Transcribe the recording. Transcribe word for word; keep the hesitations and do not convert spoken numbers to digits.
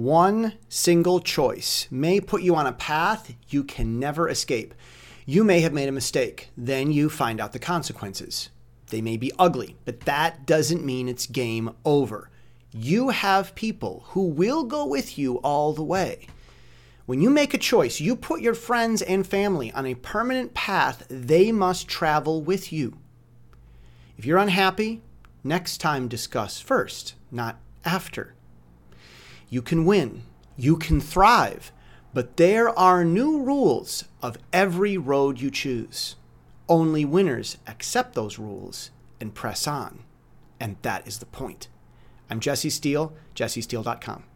One single choice may put you on a path you can never escape. You may have made a mistake. Then you find out the consequences. They may be ugly, but that doesn't mean it's game over. You have people who will go with you all the way. When you make a choice, you put your friends and family on a permanent path they must travel with you. If you're unhappy, next time discuss first, not after. You can win, you can thrive, but there are new rules of every road you choose. Only winners accept those rules and press on. And that is the point. I'm Jesse Steele, jesse steele dot com.